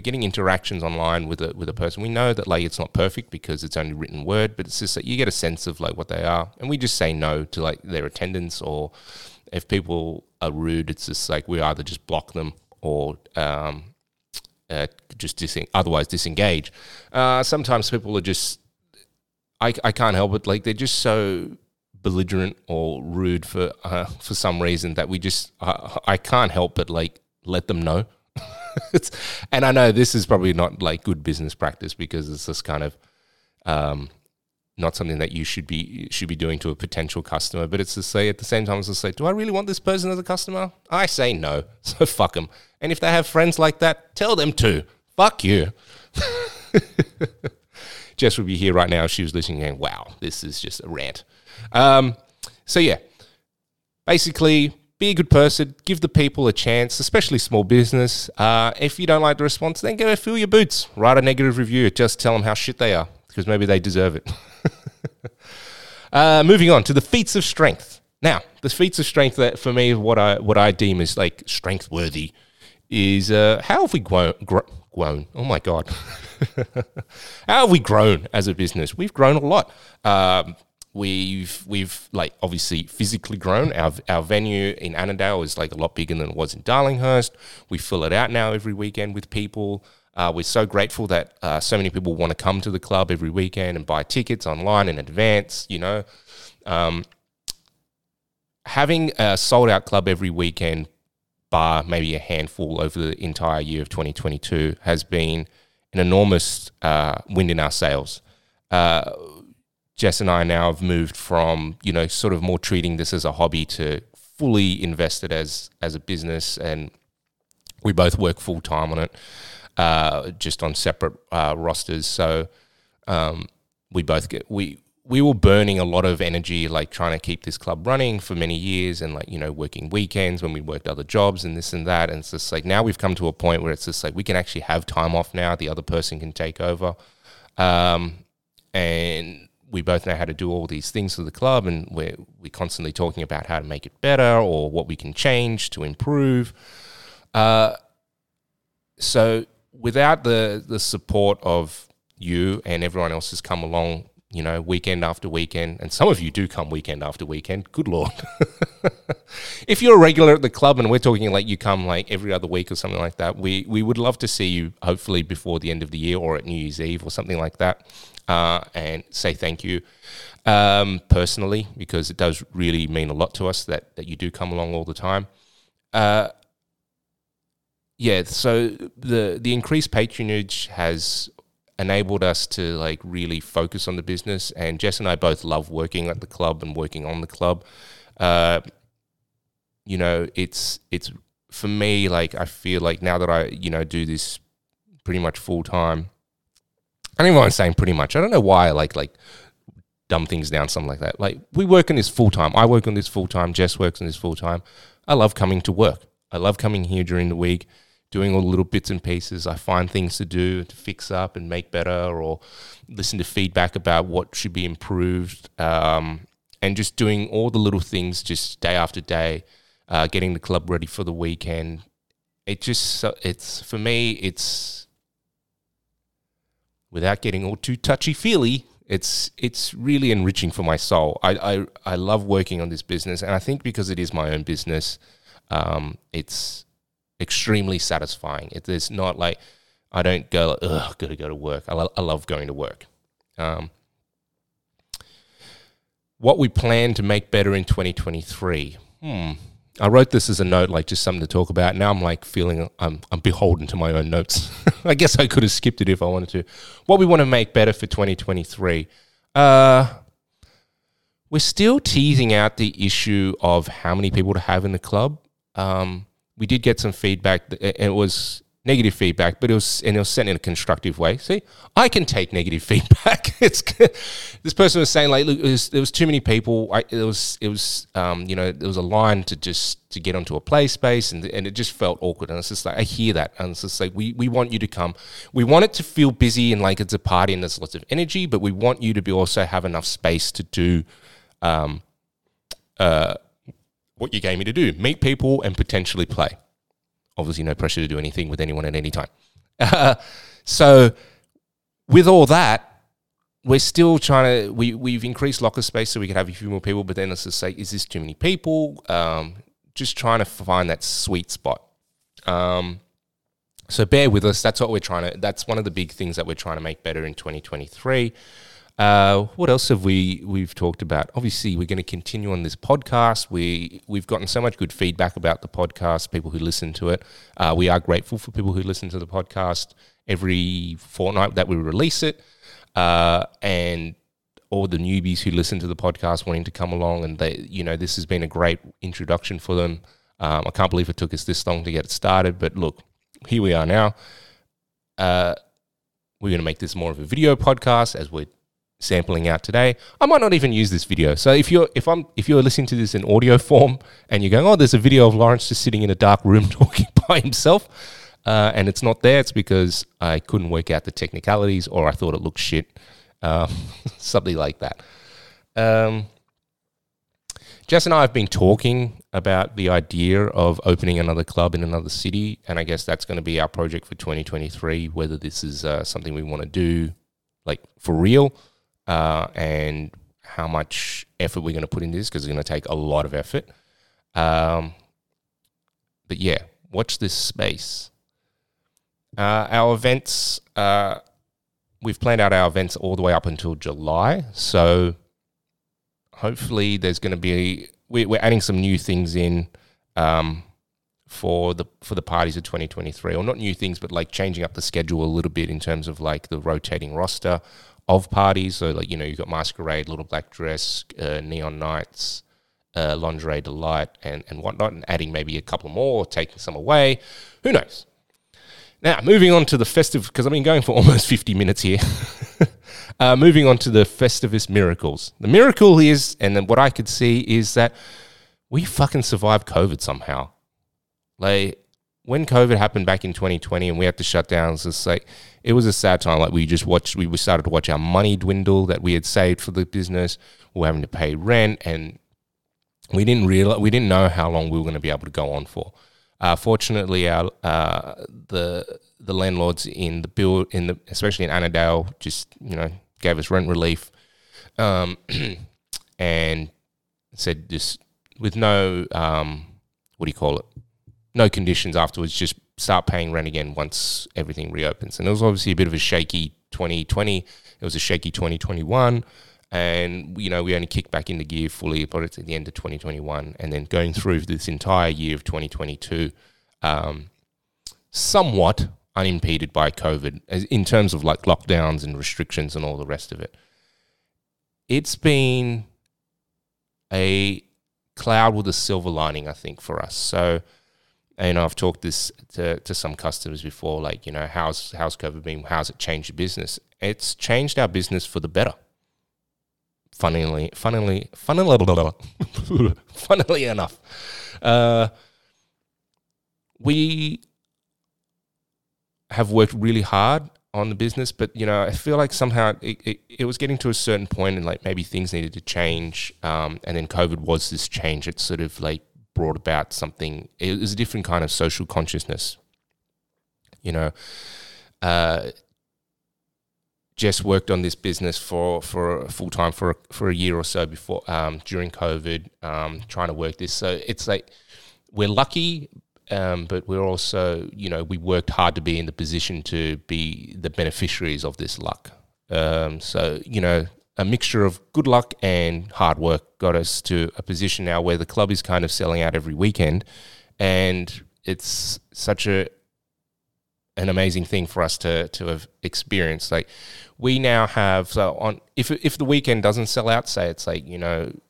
getting interactions online with a person, we know that like it's not perfect because it's only written word, but it's just that you get a sense of like what they are. And we just say no to like their attendance, or if people are rude, it's just like we either just block them or just otherwise disengage. Sometimes people are just, I can't help it, like they're just so belligerent or rude for some reason that we just, I can't help but like let them know. And I know this is probably not like good business practice, because it's this kind of not something that you should be doing to a potential customer. But it's to say, at the same time, it's to say, do I really want this person as a customer? I say no, so fuck them. And if they have friends like that, tell them to fuck you. Jess would be here right now if she was listening and, wow, this is just a rant. So yeah, basically, be a good person, give the people a chance, especially small business. If you don't like the response, then go fill your boots. Write a negative review. Just tell them how shit they are, because maybe they deserve it. Moving on to the feats of strength. Now, the feats of strength that for me, what I deem as like strength worthy, is how have we grown? Oh my God. How have we grown as a business? We've grown a lot. We've like obviously physically grown. Our venue in Annandale is like a lot bigger than it was in Darlinghurst. We fill it out now every weekend with people. We're so grateful that so many people want to come to the club every weekend and buy tickets online in advance, you know. Having a sold-out club every weekend, bar maybe a handful over the entire year of 2022, has been an enormous wind in our sails. Jess and I now have moved from, you know, sort of more treating this as a hobby to fully invested as a business, and we both work full time on it, just on separate rosters. So we both get we we were burning a lot of energy, like trying to keep this club running for many years and like, you know, working weekends when we worked other jobs and this and that. And it's just like, now we've come to a point where it's just like, we can actually have time off now. The other person can take over. And we both know how to do all these things for the club, and we're constantly talking about how to make it better or what we can change to improve. So without the support of you and everyone else who's come along, you know, weekend after weekend, and some of you do come weekend after weekend, good Lord. If you're a regular at the club, and we're talking like you come like every other week or something like that, we would love to see you hopefully before the end of the year or at New Year's Eve or something like that, and say thank you personally, because it does really mean a lot to us that you do come along all the time. So the increased patronage has enabled us to like really focus on the business, and Jess and I both love working at the club and working on the club. You know, it's for me, like, I feel like now that I, you know, do this pretty much full time, I don't even want to say pretty much. I don't know why I like dumb things down, something like that. Like, we work on this full time. I work on this full time. Jess works on this full time. I love coming to work. I love coming here during the week, doing all the little bits and pieces. I find things to do, to fix up and make better, or listen to feedback about what should be improved, and just doing all the little things just day after day, getting the club ready for the weekend. It's for me, it's, without getting all too touchy-feely, it's really enriching for my soul. I love working on this business, and I think because it is my own business, it's extremely satisfying. It's not like I don't go, ugh, gotta go to work. I love going to work. What we plan to make better in 2023. I wrote this as a note, like just something to talk about. Now I'm like feeling I'm beholden to my own notes. I guess I could have skipped it if I wanted to. What we want to make better for 2023. We're still teasing out the issue of how many people to have in the club. We did get some feedback, and it was negative feedback, but it was sent in a constructive way. See, I can take negative feedback. This person was saying, like, look, there was too many people. There was a line to get onto a play space, and it just felt awkward. And it's just like, I hear that, and it's just like, we want you to come. We want it to feel busy and like it's a party and there's lots of energy, but we want you to be also have enough space to do, what you gave me to do, meet people and potentially play. Obviously, no pressure to do anything with anyone at any time. So with all that, we're still trying to, we've increased locker space so we could have a few more people, but then let's just say, is this too many people? Just trying to find that sweet spot. So bear with us. That's what we're trying to, that's one of the big things that we're trying to make better in 2023. What else have we've talked about? Obviously, we're going to continue on this podcast. We've gotten so much good feedback about the podcast, people who listen to it. We are grateful for people who listen to the podcast every fortnight that we release it, and all the newbies who listen to the podcast wanting to come along, and they, you know, this has been a great introduction for them. I can't believe it took us this long to get it started, but look, here we are now. We're going to make this more of a video podcast as we're sampling out today. I might not even use this video. So if you're listening to this in audio form and you're going, oh, there's a video of Lawrence just sitting in a dark room talking by himself, and it's not there, it's because I couldn't work out the technicalities, or I thought it looked shit, something like that. Jess and I have been talking about the idea of opening another club in another city, and I guess that's going to be our project for 2023, whether this is something we want to do like for real, and how much effort we're going to put into this, because it's going to take a lot of effort. But yeah, watch this space. Our events, we've planned out our events all the way up until July. So hopefully there's going to be, we're adding some new things in for the parties of 2023, or not new things, but like changing up the schedule a little bit in terms of like the rotating roster of parties. So, like, you know, you've got Masquerade, Little Black Dress, Neon Nights, Lingerie Delight, and whatnot, and adding maybe a couple more, taking some away. Who knows? Now, moving on to the Festivus, because I've been going for almost 50 minutes here. Moving on to the Festivus miracles. The miracle is, and then what I could see is that we fucking survived COVID somehow. Like, when COVID happened back in 2020 and we had to shut down, it was a sad time. Like, we started to watch our money dwindle that we had saved for the business. We were having to pay rent, and we didn't know how long we were going to be able to go on for. Fortunately, the landlords especially in Annandale, just gave us rent relief, and said just with no no conditions afterwards, just start paying rent again once everything reopens. And it was obviously a bit of a shaky 2020. It was a shaky 2021, and we only kicked back into gear fully, but it's at the end of 2021, and then going through this entire year of 2022, somewhat unimpeded by COVID in terms of like lockdowns and restrictions and all the rest of it. It's been a cloud with a silver lining, I think, for us. So, I've talked this to some customers before, like, how's COVID been? How's it changed your business? It's changed our business for the better. Funnily enough, we have worked really hard on the business, but I feel like somehow it was getting to a certain point, and like maybe things needed to change, and then COVID was this change. It sort of like brought about something. It was a different kind of social consciousness. Jess worked on this business for full time for a year or so before during COVID, trying to work this. So it's like we're lucky, but we're also we worked hard to be in the position to be the beneficiaries of this luck. So a mixture of good luck and hard work got us to a position now where the club is kind of selling out every weekend, and it's such an amazing thing for us to have experienced. Like, we now have, so on, if the weekend doesn't sell out, say it's like 80%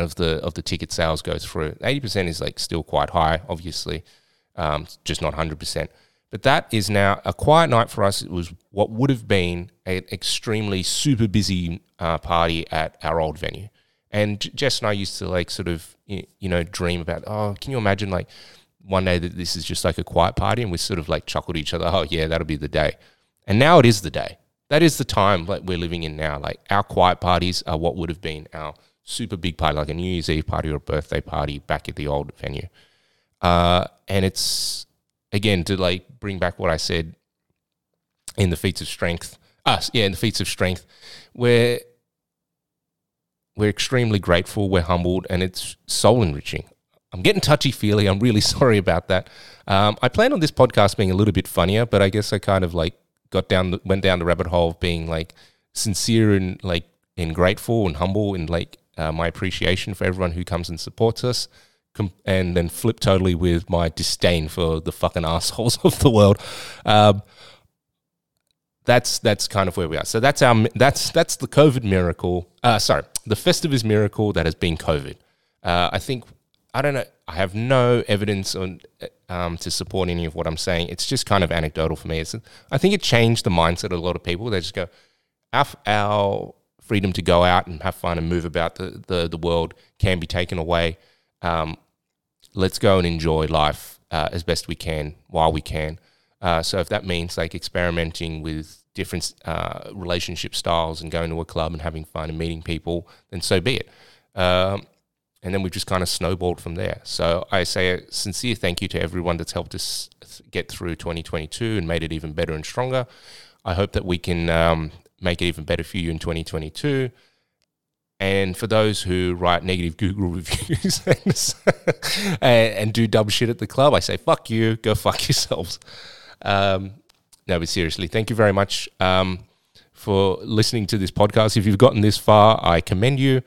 of the ticket sales go through. 80% is like still quite high, obviously, just not 100%. But that is now a quiet night for us. It was what would have been an extremely super busy party at our old venue, and Jess and I used to like sort of dream about, oh, can you imagine like one day that this is just like a quiet party? And we sort of like chuckled at each other, oh yeah, that'll be the day. And now it is the day. That is the time like we're living in now. Like, our quiet parties are what would have been our super big party, like a New Year's Eve party or a birthday party back at the old venue. And it's, again, to like bring back what I said in the feats of strength, where we're extremely grateful, we're humbled, and it's soul enriching. I'm getting touchy-feely. I'm really sorry about that. I planned on this podcast being a little bit funnier, but I guess I kind of like went down the rabbit hole of being like sincere and like and grateful and humble and like my appreciation for everyone who comes and supports us, and then flip totally with my disdain for the fucking assholes of the world. That's kind of where we are. So that's the COVID miracle. The Festivus miracle that has been COVID. I don't know. I have no evidence to support any of what I'm saying. It's just kind of anecdotal for me. I think it changed the mindset of a lot of people. They just go, our freedom to go out and have fun and move about the world can be taken away. Let's go and enjoy life as best we can while we can. So if that means like experimenting with different relationship styles and going to a club and having fun and meeting people, then so be it. And then we've just kind of snowballed from there. So I say a sincere thank you to everyone that's helped us get through 2022 and made it even better and stronger. I hope that we can make it even better for you in 2022. And for those who write negative Google reviews and do dumb shit at the club, I say, fuck you, go fuck yourselves. No, but seriously, thank you very much for listening to this podcast. If you've gotten this far, I commend you.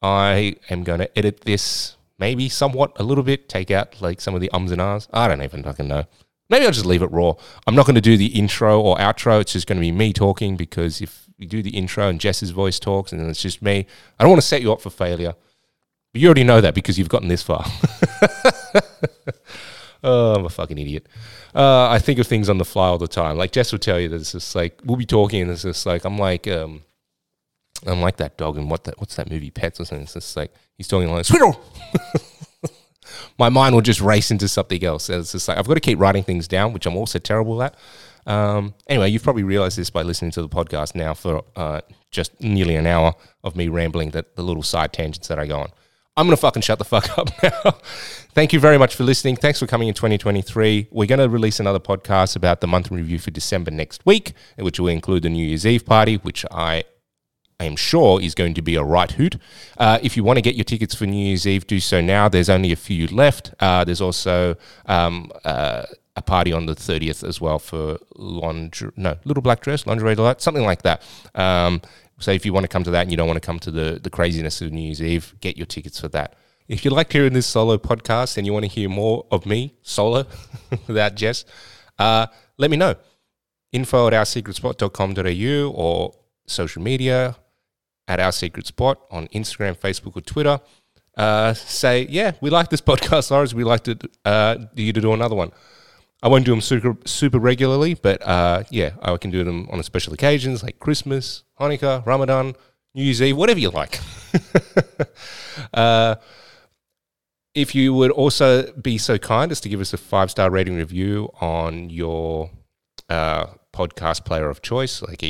I am going to edit this maybe somewhat a little bit, take out like some of the ums and ahs. I don't even fucking know. Maybe I'll just leave it raw. I'm not going to do the intro or outro. It's just going to be me talking, because if you do the intro and Jess's voice talks and then it's just me, I don't want to set you up for failure. But you already know that because you've gotten this far. Oh, I'm a fucking idiot. I think of things on the fly all the time. Like Jess will tell you that it's just like, we'll be talking and it's just like, I'm like that dog and what's that movie, Pets or something. It's just like, he's talking like, squirrel. My mind will just race into something else. And it's just like, I've got to keep writing things down, which I'm also terrible at. Anyway, you've probably realized this by listening to the podcast now for just nearly an hour of me rambling, that the little side tangents that I go on. I'm going to fucking shut the fuck up now. Thank you very much for listening. Thanks for coming in 2023. We're going to release another podcast about the month in review for December next week, which will include the New Year's Eve party, which I am sure is going to be a right hoot. If you want to get your tickets for New Year's Eve, do so now. There's only a few left. There's also a party on the 30th as well for Little Black Dress, Lingerie Delight, something like that. So if you want to come to that and you don't want to come to the craziness of New Year's Eve, get your tickets for that. If you like hearing this solo podcast and you want to hear more of me solo without Jess, let me know. info@oursecretspot.com.au or social media at Our Secret Spot on Instagram, Facebook, or Twitter. Say, yeah, we like this podcast, Lars. We like to you to do another one. I won't do them super regularly, but yeah, I can do them on special occasions like Christmas, Hanukkah, Ramadan, New Year's Eve, whatever you like. If you would also be so kind as to give us a 5-star rating review on your podcast player of choice, like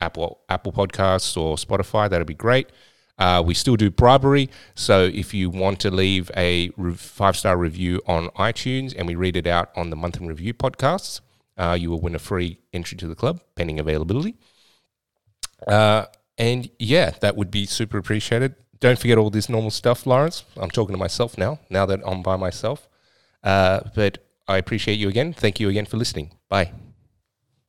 Apple Podcasts or Spotify, that'd be great. We still do bribery, so if you want to leave a 5-star review on iTunes and we read it out on the Month in Review podcasts, you will win a free entry to the club, pending availability. And yeah, that would be super appreciated. Don't forget all this normal stuff, Lawrence. I'm talking to myself now that I'm by myself. But I appreciate you again. Thank you again for listening. Bye.